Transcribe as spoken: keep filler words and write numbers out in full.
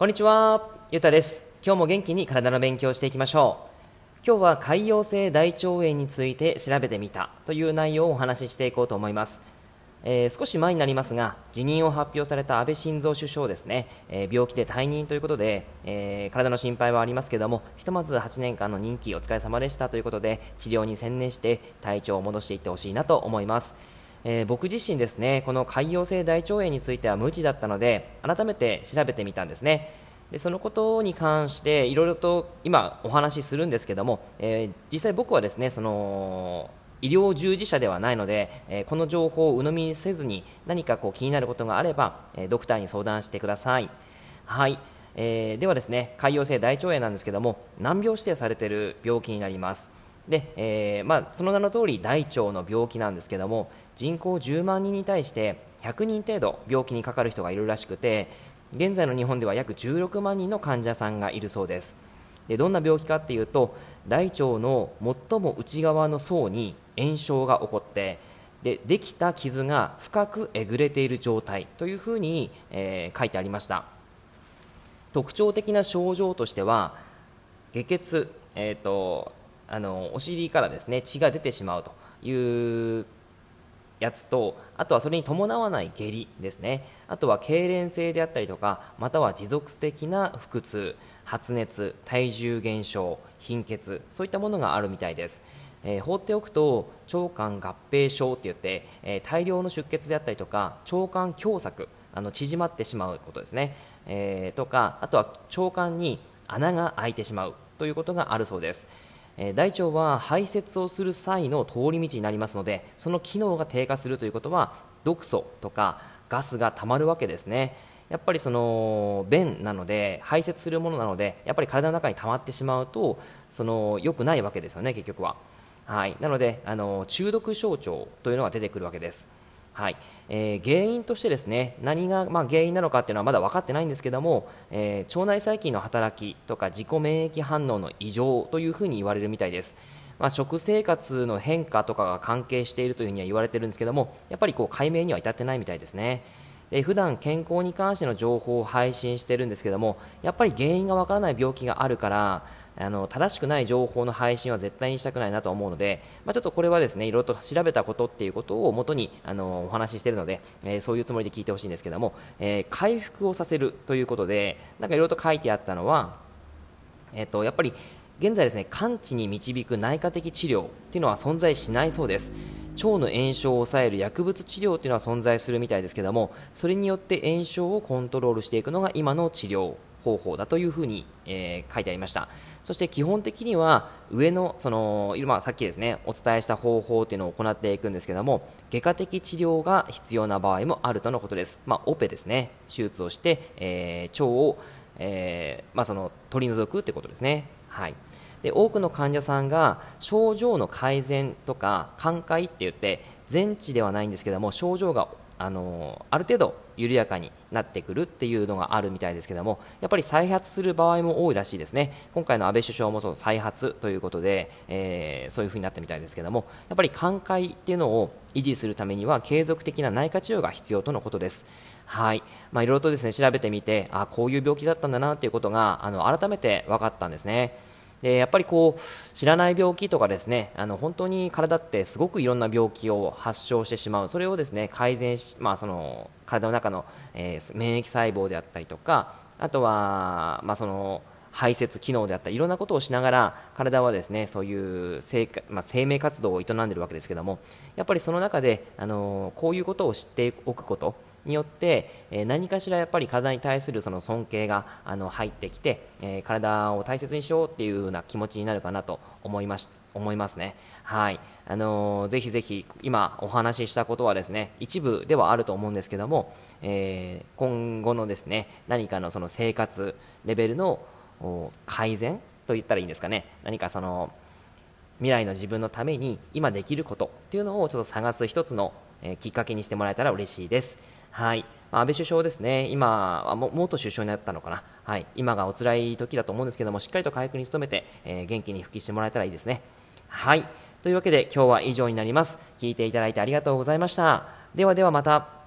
こんにちは、ゆうたです。今日も元気に体の勉強をしていきましょう。今日は潰瘍性大腸炎について調べてみたという内容をお話ししていこうと思います。えー、少し前になりますが、辞任を発表された安倍晋三首相ですね、えー、病気で退任ということで、えー、体の心配はありますけれども、ひとまずはちねんかんの任期お疲れ様でしたということで、治療に専念して体調を戻していってほしいなと思います。えー、僕自身ですね、この潰瘍性大腸炎については無知だったので、改めて調べてみたんですね。でそのことに関していろいろと今お話しするんですけども、えー、実際僕はですね、その医療従事者ではないので、えー、この情報を鵜呑みせずに、何かこう気になることがあれば、えー、ドクターに相談してください。はい、えー、ではですね、潰瘍性大腸炎なんですけども、難病指定されている病気になります。で、えーまあ、その名の通り大腸の病気なんですけども、人口じゅうまんにんに対してひゃくにん程度病気にかかる人がいるらしくて、現在の日本では約じゅうろくまんにんの患者さんがいるそうです。でどんな病気かっていうと、大腸の最も内側の層に炎症が起こって、 で, できた傷が深くえぐれている状態というふうに、えー、書いてありました。特徴的な症状としては、下血、えー、とあのお尻からですね、血が出てしまうというやつと、あとはそれに伴わない下痢ですね。あとは痙攣性であったりとか、または持続的な腹痛、発熱、体重減少、貧血、そういったものがあるみたいです。えー、放っておくと腸管合併症といって、えー、大量の出血であったりとか、腸管狭窄、あの縮まってしまうことですね、えー、とか、あとは腸管に穴が開いてしまうということがあるそうです。大腸は排泄をする際の通り道になりますので、その機能が低下するということは、毒素とかガスがたまるわけですね。やっぱりその便なので、排泄するものなので、やっぱり体の中にたまってしまうと、その良くないわけですよね、結局は。はい、なのであの中毒症状というのが出てくるわけです。はい、えー、原因としてですね、何が、まあ、原因なのかというのはまだ分かってないんですけども、えー、腸内細菌の働きとか自己免疫反応の異常というふうに言われるみたいです。まあ、食生活の変化とかが関係しているというふうには言われているんですけども、やっぱりこう解明には至ってないみたいですね。で普段健康に関しての情報を配信しているんですけども、やっぱり原因が分からない病気があるから、あの正しくない情報の配信は絶対にしたくないなと思うので、まあ、ちょっとこれはですね、いろいろと調べたことっていうことを元にあのお話ししているので、えー、そういうつもりで聞いてほしいんですけども、えー、回復をさせるということで、なんかいろいろと書いてあったのは、えー、とやっぱり現在ですね、完治に導く内科的治療というのは存在しないそうです。腸の炎症を抑える薬物治療というのは存在するみたいですけども、それによって炎症をコントロールしていくのが今の治療方法だというふうに、えー、書いてありました。そして基本的には上のその、まあ、さっきですねお伝えした方法というのを行っていくんですけども、外科的治療が必要な場合もあるとのことです。まあ、オペですね、手術をして、えー、腸を、えーまあ、その取り除くということですね。はい、で多くの患者さんが症状の改善とか寛解って言って、全治ではないんですけども、症状があのある程度緩やかになってくるっていうのがあるみたいですけども、やっぱり再発する場合も多いらしいですね。今回の安倍首相もその再発ということで、えー、そういう風になったみたいですけども、やっぱり寛解っていうのを維持するためには継続的な内科治療が必要とのことです。はい、まあ、いろいろとですね調べてみて、あこういう病気だったんだなということがあの改めて分かったんですね。でやっぱりこう知らない病気とかですね、あの本当に体ってすごくいろんな病気を発症してしまう。それをですね改善し、まあ、その体の中の、えー、免疫細胞であったりとか、あとは、まあ、その排泄機能であったり、いろんなことをしながら体はですねそういう生、まあ、生命活動を営んでいるわけですけども、やっぱりその中で、あのー、こういうことを知っておくことによって、えー、何かしらやっぱり体に対するその尊敬があの入ってきて、えー、体を大切にしようっていう風な気持ちになるかなと思います、思いますね。はい、あのー、ぜひぜひ今お話ししたことはですね一部ではあると思うんですけども、えー、今後のですね何かのその生活レベルの改善と言ったらいいんですかね、何かその未来の自分のために今できることっていうのをちょっと探す一つの、えー、きっかけにしてもらえたら嬉しいです。はい、安倍首相ですね、今元首相になったのかな、はい、今がお辛い時だと思うんですけども、しっかりと回復に努めて、えー、元気に復帰してもらえたらいいですね。はい、というわけで今日は以上になります。聞いていただいてありがとうございました。ではではまた。